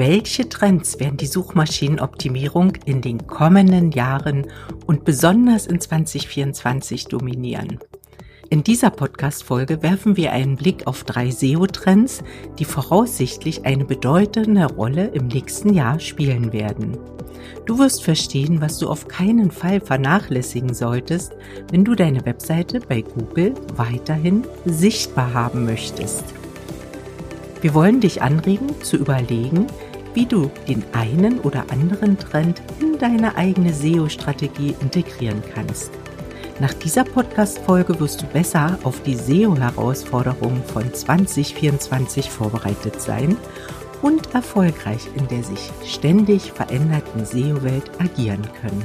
Welche Trends werden die Suchmaschinenoptimierung in den kommenden Jahren und besonders in 2024 dominieren? In dieser Podcast-Folge werfen wir einen Blick auf 3 SEO-Trends, die voraussichtlich eine bedeutende Rolle im nächsten Jahr spielen werden. Du wirst verstehen, was du auf keinen Fall vernachlässigen solltest, wenn du deine Webseite bei Google weiterhin sichtbar haben möchtest. Wir wollen dich anregen, zu überlegen, wie du den einen oder anderen Trend in deine eigene SEO-Strategie integrieren kannst. Nach dieser Podcast-Folge wirst du besser auf die SEO-Herausforderungen von 2024 vorbereitet sein und erfolgreich in der sich ständig verändernden SEO-Welt agieren können.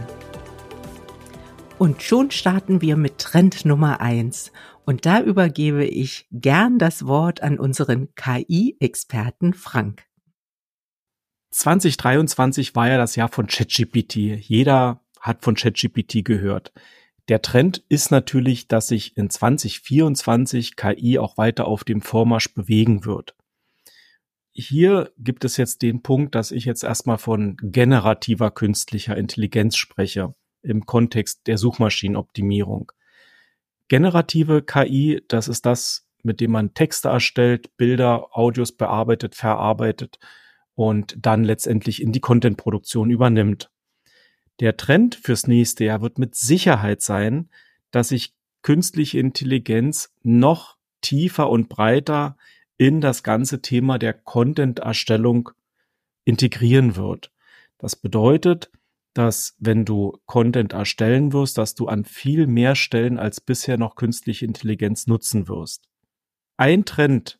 Und schon starten wir mit Trend Nummer 1. Und da übergebe ich gern das Wort an unseren KI-Experten Frank. 2023 war ja das Jahr von ChatGPT. Jeder hat von ChatGPT gehört. Der Trend ist natürlich, dass sich in 2024 KI auch weiter auf dem Vormarsch bewegen wird. Hier gibt es jetzt den Punkt, dass ich jetzt erstmal von generativer künstlicher Intelligenz spreche im Kontext der Suchmaschinenoptimierung. Generative KI, das ist das, mit dem man Texte erstellt, Bilder, Audios bearbeitet, verarbeitet und dann letztendlich in die Content-Produktion übernimmt. Der Trend fürs nächste Jahr wird mit Sicherheit sein, dass sich künstliche Intelligenz noch tiefer und breiter in das ganze Thema der Content-Erstellung integrieren wird. Das bedeutet, dass wenn du Content erstellen wirst, dass du an viel mehr Stellen als bisher noch künstliche Intelligenz nutzen wirst. Ein Trend,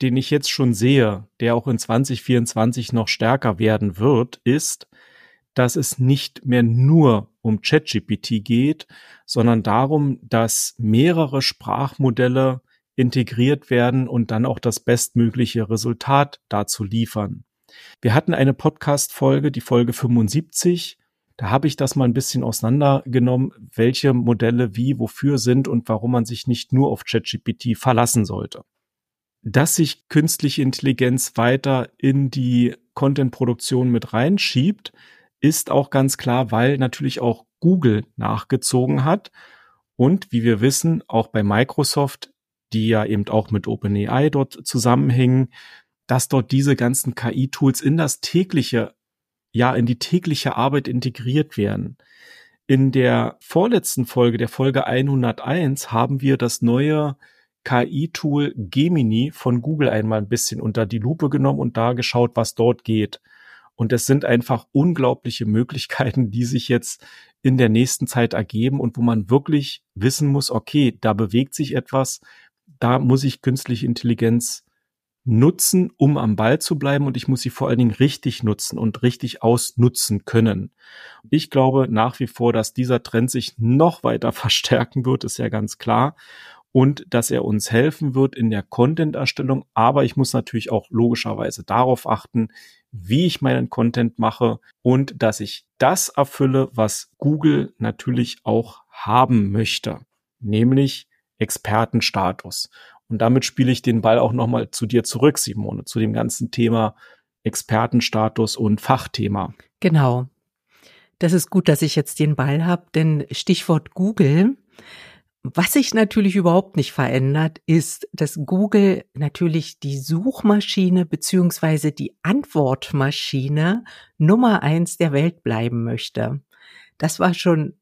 den ich jetzt schon sehe, der auch in 2024 noch stärker werden wird, ist, dass es nicht mehr nur um ChatGPT geht, sondern darum, dass mehrere Sprachmodelle integriert werden und dann auch das bestmögliche Resultat dazu liefern. Wir hatten eine Podcast-Folge, die Folge 75. Da habe ich das mal ein bisschen auseinandergenommen, welche Modelle wie, wofür sind und warum man sich nicht nur auf ChatGPT verlassen sollte. Dass sich künstliche Intelligenz weiter in die Content-Produktion mit reinschiebt, ist auch ganz klar, weil natürlich auch Google nachgezogen hat und, wie wir wissen, auch bei Microsoft, die ja eben auch mit OpenAI dort zusammenhängen, dass dort diese ganzen KI-Tools in die tägliche Arbeit integriert werden. In der vorletzten Folge, der Folge 101, haben wir das neue KI-Tool Gemini von Google einmal ein bisschen unter die Lupe genommen und da geschaut, was dort geht. Und es sind einfach unglaubliche Möglichkeiten, die sich jetzt in der nächsten Zeit ergeben und wo man wirklich wissen muss, okay, da bewegt sich etwas, da muss ich künstliche Intelligenz nutzen, um am Ball zu bleiben und ich muss sie vor allen Dingen richtig nutzen und richtig ausnutzen können. Ich glaube nach wie vor, dass dieser Trend sich noch weiter verstärken wird, ist ja ganz klar. Und dass er uns helfen wird in der Content-Erstellung. Aber ich muss natürlich auch logischerweise darauf achten, wie ich meinen Content mache und dass ich das erfülle, was Google natürlich auch haben möchte, nämlich Expertenstatus. Und damit spiele ich den Ball auch nochmal zu dir zurück, Simone, zu dem ganzen Thema Expertenstatus und Fachthema. Genau. Das ist gut, dass ich jetzt den Ball habe, denn Stichwort Google. Was sich natürlich überhaupt nicht verändert, ist, dass Google natürlich die Suchmaschine bzw. die Antwortmaschine Nummer 1 der Welt bleiben möchte. Das war schon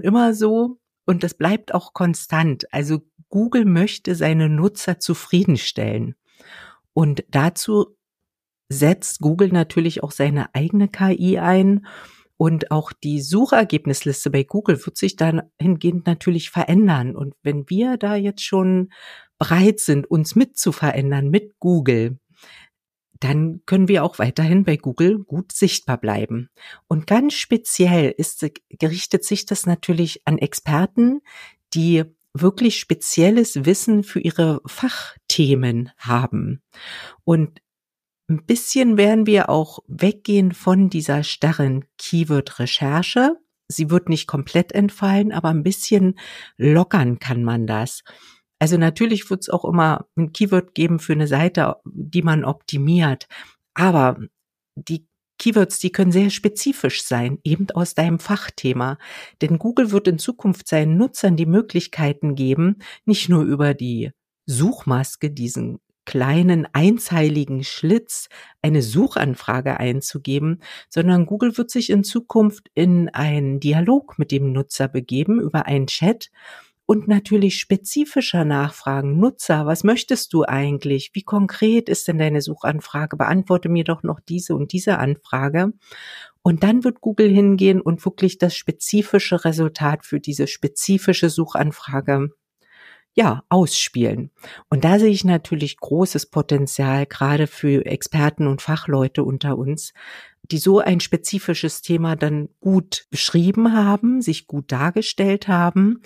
immer so und das bleibt auch konstant. Also Google möchte seine Nutzer zufriedenstellen. Und dazu setzt Google natürlich auch seine eigene KI ein. Und auch die Suchergebnisliste bei Google wird sich dahingehend natürlich verändern. Und wenn wir da jetzt schon bereit sind, uns mitzuverändern mit Google, dann können wir auch weiterhin bei Google gut sichtbar bleiben. Und ganz speziell gerichtet sich das natürlich an Experten, die wirklich spezielles Wissen für ihre Fachthemen haben. Und ein bisschen werden wir auch weggehen von dieser starren Keyword-Recherche. Sie wird nicht komplett entfallen, aber ein bisschen lockern kann man das. Also natürlich wird es auch immer ein Keyword geben für eine Seite, die man optimiert. Aber die Keywords, die können sehr spezifisch sein, eben aus deinem Fachthema. Denn Google wird in Zukunft seinen Nutzern die Möglichkeiten geben, nicht nur über die Suchmaske, diesen kleinen einzeiligen Schlitz, eine Suchanfrage einzugeben, sondern Google wird sich in Zukunft in einen Dialog mit dem Nutzer begeben, über einen Chat und natürlich spezifischer nachfragen. Nutzer, was möchtest du eigentlich? Wie konkret ist denn deine Suchanfrage? Beantworte mir doch noch diese und diese Anfrage. Und dann wird Google hingehen und wirklich das spezifische Resultat für diese spezifische Suchanfrage ausspielen. Und da sehe ich natürlich großes Potenzial, gerade für Experten und Fachleute unter uns, die so ein spezifisches Thema dann gut beschrieben haben, sich gut dargestellt haben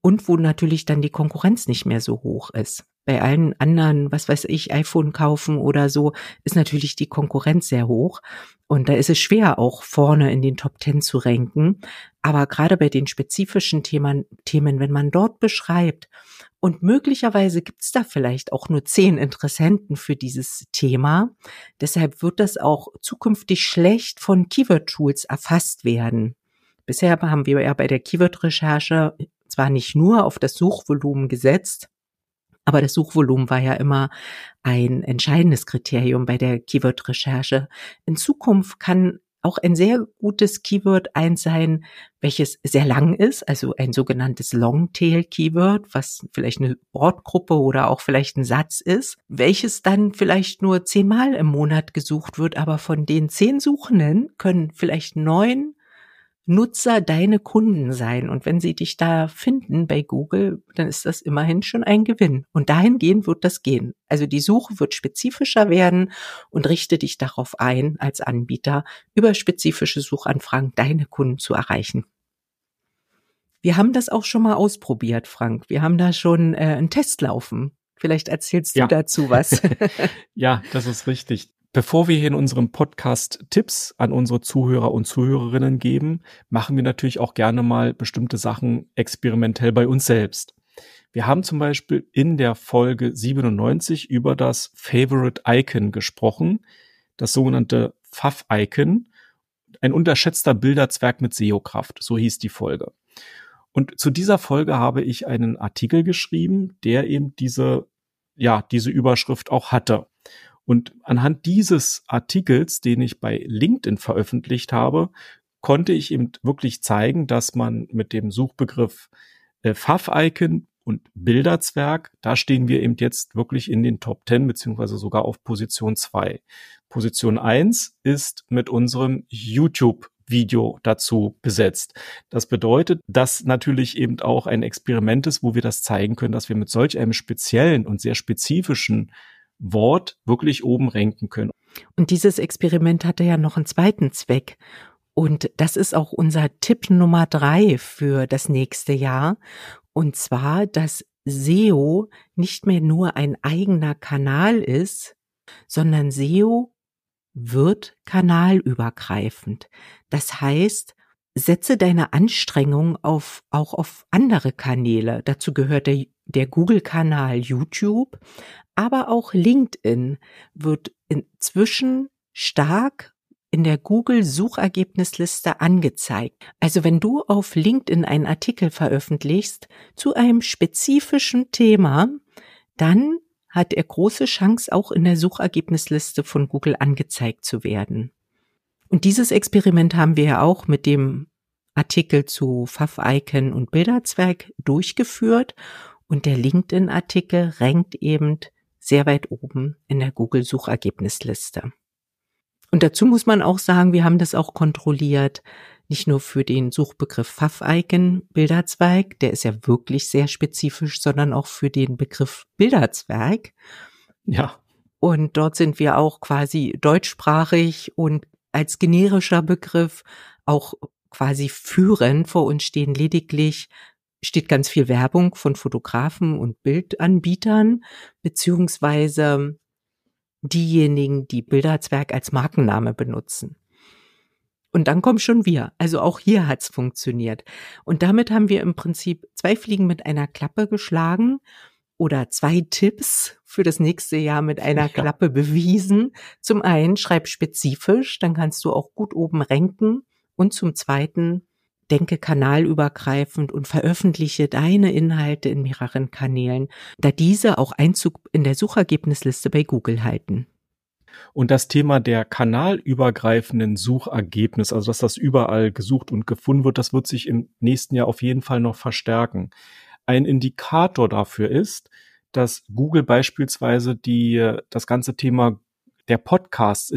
und wo natürlich dann die Konkurrenz nicht mehr so hoch ist. Bei allen anderen, was weiß ich, iPhone kaufen oder so, ist natürlich die Konkurrenz sehr hoch. Und da ist es schwer, auch vorne in den Top 10 zu ranken. Aber gerade bei den spezifischen Themen, wenn man dort beschreibt und möglicherweise gibt es da vielleicht auch nur 10 Interessenten für dieses Thema. Deshalb wird das auch zukünftig schlecht von Keyword-Tools erfasst werden. Bisher haben wir ja bei der Keyword-Recherche zwar nicht nur auf das Suchvolumen gesetzt, aber das Suchvolumen war ja immer ein entscheidendes Kriterium bei der Keyword-Recherche. In Zukunft kann auch ein sehr gutes Keyword eins sein, welches sehr lang ist, also ein sogenanntes Longtail-Keyword, was vielleicht eine Wortgruppe oder auch vielleicht ein Satz ist, welches dann vielleicht nur 10-mal im Monat gesucht wird, aber von den 10 Suchenden können vielleicht 9 Nutzer deine Kunden sein. Und wenn sie dich da finden bei Google, dann ist das immerhin schon ein Gewinn. Und dahingehend wird das gehen. Also die Suche wird spezifischer werden und richte dich darauf ein, als Anbieter über spezifische Suchanfragen deine Kunden zu erreichen. Wir haben das auch schon mal ausprobiert, Frank. Wir haben da schon einen Test laufen. Vielleicht erzählst du dazu was. Ja, das ist richtig. Bevor wir hier in unserem Podcast Tipps an unsere Zuhörer und Zuhörerinnen geben, machen wir natürlich auch gerne mal bestimmte Sachen experimentell bei uns selbst. Wir haben zum Beispiel in der Folge 97 über das Favorite Icon gesprochen, das sogenannte Fav-Icon, ein unterschätzter Bilderzwerg mit SEO-Kraft, so hieß die Folge. Und zu dieser Folge habe ich einen Artikel geschrieben, der eben diese Überschrift auch hatte. Und anhand dieses Artikels, den ich bei LinkedIn veröffentlicht habe, konnte ich eben wirklich zeigen, dass man mit dem Suchbegriff Fav-Icon und Bilderzwerg, da stehen wir eben jetzt wirklich in den Top 10 beziehungsweise sogar auf Position 2. Position 1 ist mit unserem YouTube-Video dazu besetzt. Das bedeutet, dass natürlich eben auch ein Experiment ist, wo wir das zeigen können, dass wir mit solch einem speziellen und sehr spezifischen Wort wirklich oben ranken können. Und dieses Experiment hatte ja noch einen zweiten Zweck. Und das ist auch unser Tipp Nummer 3 für das nächste Jahr. Und zwar, dass SEO nicht mehr nur ein eigener Kanal ist, sondern SEO wird kanalübergreifend. Das heißt, setze deine Anstrengung auch auf andere Kanäle. Dazu gehört der Google-Kanal YouTube, aber auch LinkedIn wird inzwischen stark in der Google-Suchergebnisliste angezeigt. Also wenn du auf LinkedIn einen Artikel veröffentlichst zu einem spezifischen Thema, dann hat er große Chance, auch in der Suchergebnisliste von Google angezeigt zu werden. Und dieses Experiment haben wir ja auch mit dem Artikel zu Fav-Icon und Bilderzwerg durchgeführt. Und der LinkedIn-Artikel rankt eben sehr weit oben in der Google-Suchergebnisliste. Und dazu muss man auch sagen, wir haben das auch kontrolliert, nicht nur für den Suchbegriff Fav-Icon, Bilderzwerg, der ist ja wirklich sehr spezifisch, sondern auch für den Begriff Bilderzwerg. Ja. Und dort sind wir auch quasi deutschsprachig und als generischer Begriff auch quasi führend. Vor uns steht ganz viel Werbung von Fotografen und Bildanbietern, beziehungsweise diejenigen, die Bilderzwerg als Markenname benutzen. Und dann kommen schon wir. Also auch hier hat's funktioniert. Und damit haben wir im Prinzip 2 Fliegen mit einer Klappe geschlagen oder 2 Tipps für das nächste Jahr mit einer Klappe bewiesen. Zum einen, schreib spezifisch, dann kannst du auch gut oben ranken. Und zum zweiten, denke kanalübergreifend und veröffentliche deine Inhalte in mehreren Kanälen, da diese auch Einzug in der Suchergebnisliste bei Google halten. Und das Thema der kanalübergreifenden Suchergebnisse, also dass das überall gesucht und gefunden wird, das wird sich im nächsten Jahr auf jeden Fall noch verstärken. Ein Indikator dafür ist, dass Google beispielsweise das ganze Thema der Podcasts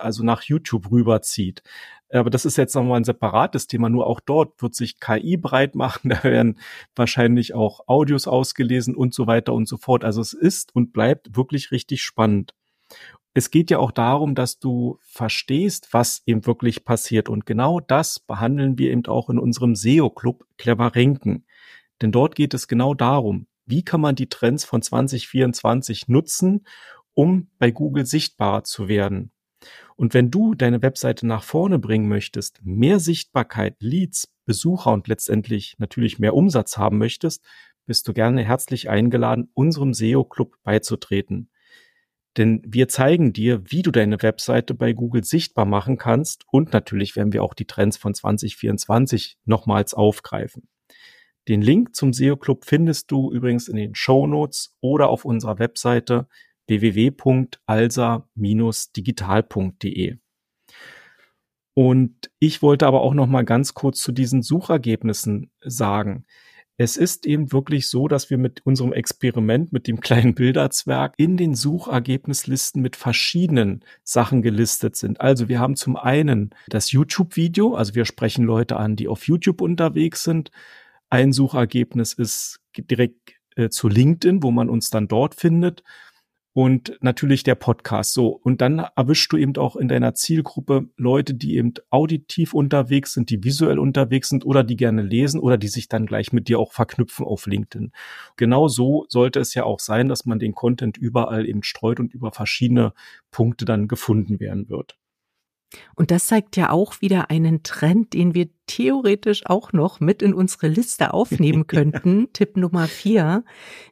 also nach YouTube rüberzieht. Aber das ist jetzt nochmal ein separates Thema. Nur auch dort wird sich KI breit machen. Da werden wahrscheinlich auch Audios ausgelesen und so weiter und so fort. Also es ist und bleibt wirklich richtig spannend. Es geht ja auch darum, dass du verstehst, was eben wirklich passiert. Und genau das behandeln wir eben auch in unserem SEO-Club Clever Ranken. Denn dort geht es genau darum, wie kann man die Trends von 2024 nutzen, um bei Google sichtbarer zu werden. Und wenn du deine Webseite nach vorne bringen möchtest, mehr Sichtbarkeit, Leads, Besucher und letztendlich natürlich mehr Umsatz haben möchtest, bist du gerne herzlich eingeladen, unserem SEO-Club beizutreten. Denn wir zeigen dir, wie du deine Webseite bei Google sichtbar machen kannst und natürlich werden wir auch die Trends von 2024 nochmals aufgreifen. Den Link zum SEO-Club findest du übrigens in den Shownotes oder auf unserer Webseite www.alsa-digital.de. Und ich wollte aber auch noch mal ganz kurz zu diesen Suchergebnissen sagen. Es ist eben wirklich so, dass wir mit unserem Experiment, mit dem kleinen Bilderzwerg, in den Suchergebnislisten mit verschiedenen Sachen gelistet sind. Also wir haben zum einen das YouTube-Video, also wir sprechen Leute an, die auf YouTube unterwegs sind. Ein Suchergebnis ist direkt zu LinkedIn, wo man uns dann dort findet. Und natürlich der Podcast. So, und dann erwischst du eben auch in deiner Zielgruppe Leute, die eben auditiv unterwegs sind, die visuell unterwegs sind oder die gerne lesen oder die sich dann gleich mit dir auch verknüpfen auf LinkedIn. Genau so sollte es ja auch sein, dass man den Content überall eben streut und über verschiedene Punkte dann gefunden werden wird. Und das zeigt ja auch wieder einen Trend, den wir theoretisch auch noch mit in unsere Liste aufnehmen könnten. Tipp Nummer 4,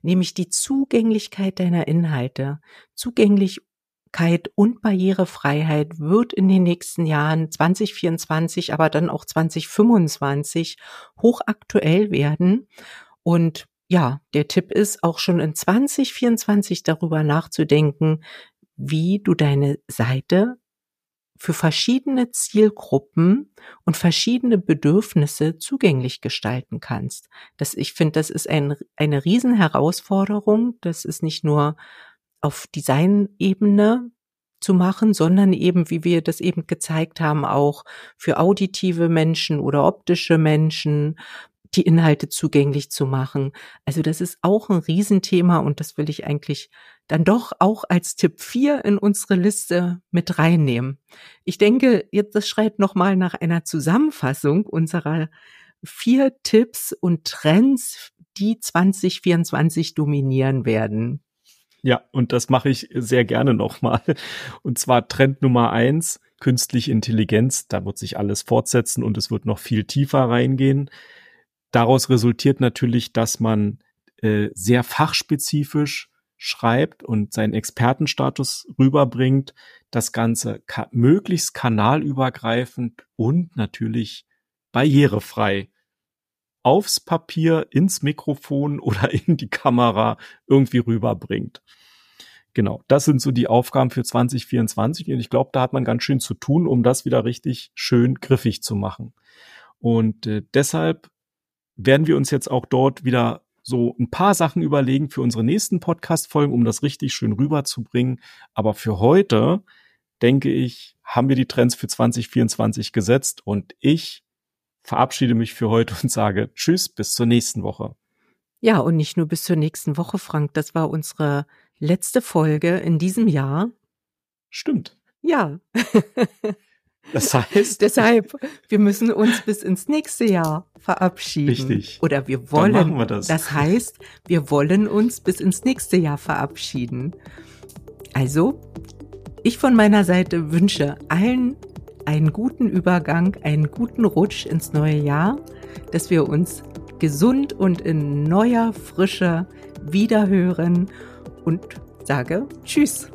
nämlich die Zugänglichkeit deiner Inhalte. Zugänglichkeit und Barrierefreiheit wird in den nächsten Jahren 2024, aber dann auch 2025 hochaktuell werden. Und ja, der Tipp ist, auch schon in 2024 darüber nachzudenken, wie du deine Seite für verschiedene Zielgruppen und verschiedene Bedürfnisse zugänglich gestalten kannst. Ich finde, das ist eine Riesenherausforderung. Das ist nicht nur auf Designebene zu machen, sondern eben, wie wir das eben gezeigt haben, auch für auditive Menschen oder optische Menschen die Inhalte zugänglich zu machen. Also das ist auch ein Riesenthema und das will ich eigentlich dann doch auch als Tipp 4 in unsere Liste mit reinnehmen. Ich denke, das schreit nochmal nach einer Zusammenfassung unserer 4 Tipps und Trends, die 2024 dominieren werden. Ja, und das mache ich sehr gerne nochmal. Und zwar Trend Nummer 1, künstliche Intelligenz. Da wird sich alles fortsetzen und es wird noch viel tiefer reingehen. Daraus resultiert natürlich, dass man sehr fachspezifisch schreibt und seinen Expertenstatus rüberbringt, das Ganze möglichst kanalübergreifend und natürlich barrierefrei aufs Papier, ins Mikrofon oder in die Kamera irgendwie rüberbringt. Genau, das sind so die Aufgaben für 2024 und ich glaube, da hat man ganz schön zu tun, um das wieder richtig schön griffig zu machen. Und deshalb werden wir uns jetzt auch dort wieder so ein paar Sachen überlegen für unsere nächsten Podcast-Folgen, um das richtig schön rüberzubringen. Aber für heute, denke ich, haben wir die Trends für 2024 gesetzt und ich verabschiede mich für heute und sage Tschüss, bis zur nächsten Woche. Ja, und nicht nur bis zur nächsten Woche, Frank. Das war unsere letzte Folge in diesem Jahr. Stimmt. Ja. Das heißt? Deshalb, wir müssen uns bis ins nächste Jahr verabschieden. Richtig. Oder wir wollen. Dann machen wir das. Das heißt, wir wollen uns bis ins nächste Jahr verabschieden. Also, ich von meiner Seite wünsche allen einen guten Übergang, einen guten Rutsch ins neue Jahr, dass wir uns gesund und in neuer Frische Wiederhören und sage Tschüss.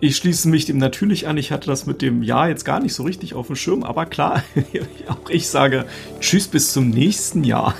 Ich schließe mich dem natürlich an. Ich hatte das mit dem Jahr jetzt gar nicht so richtig auf dem Schirm, aber klar, auch ich sage Tschüss bis zum nächsten Jahr.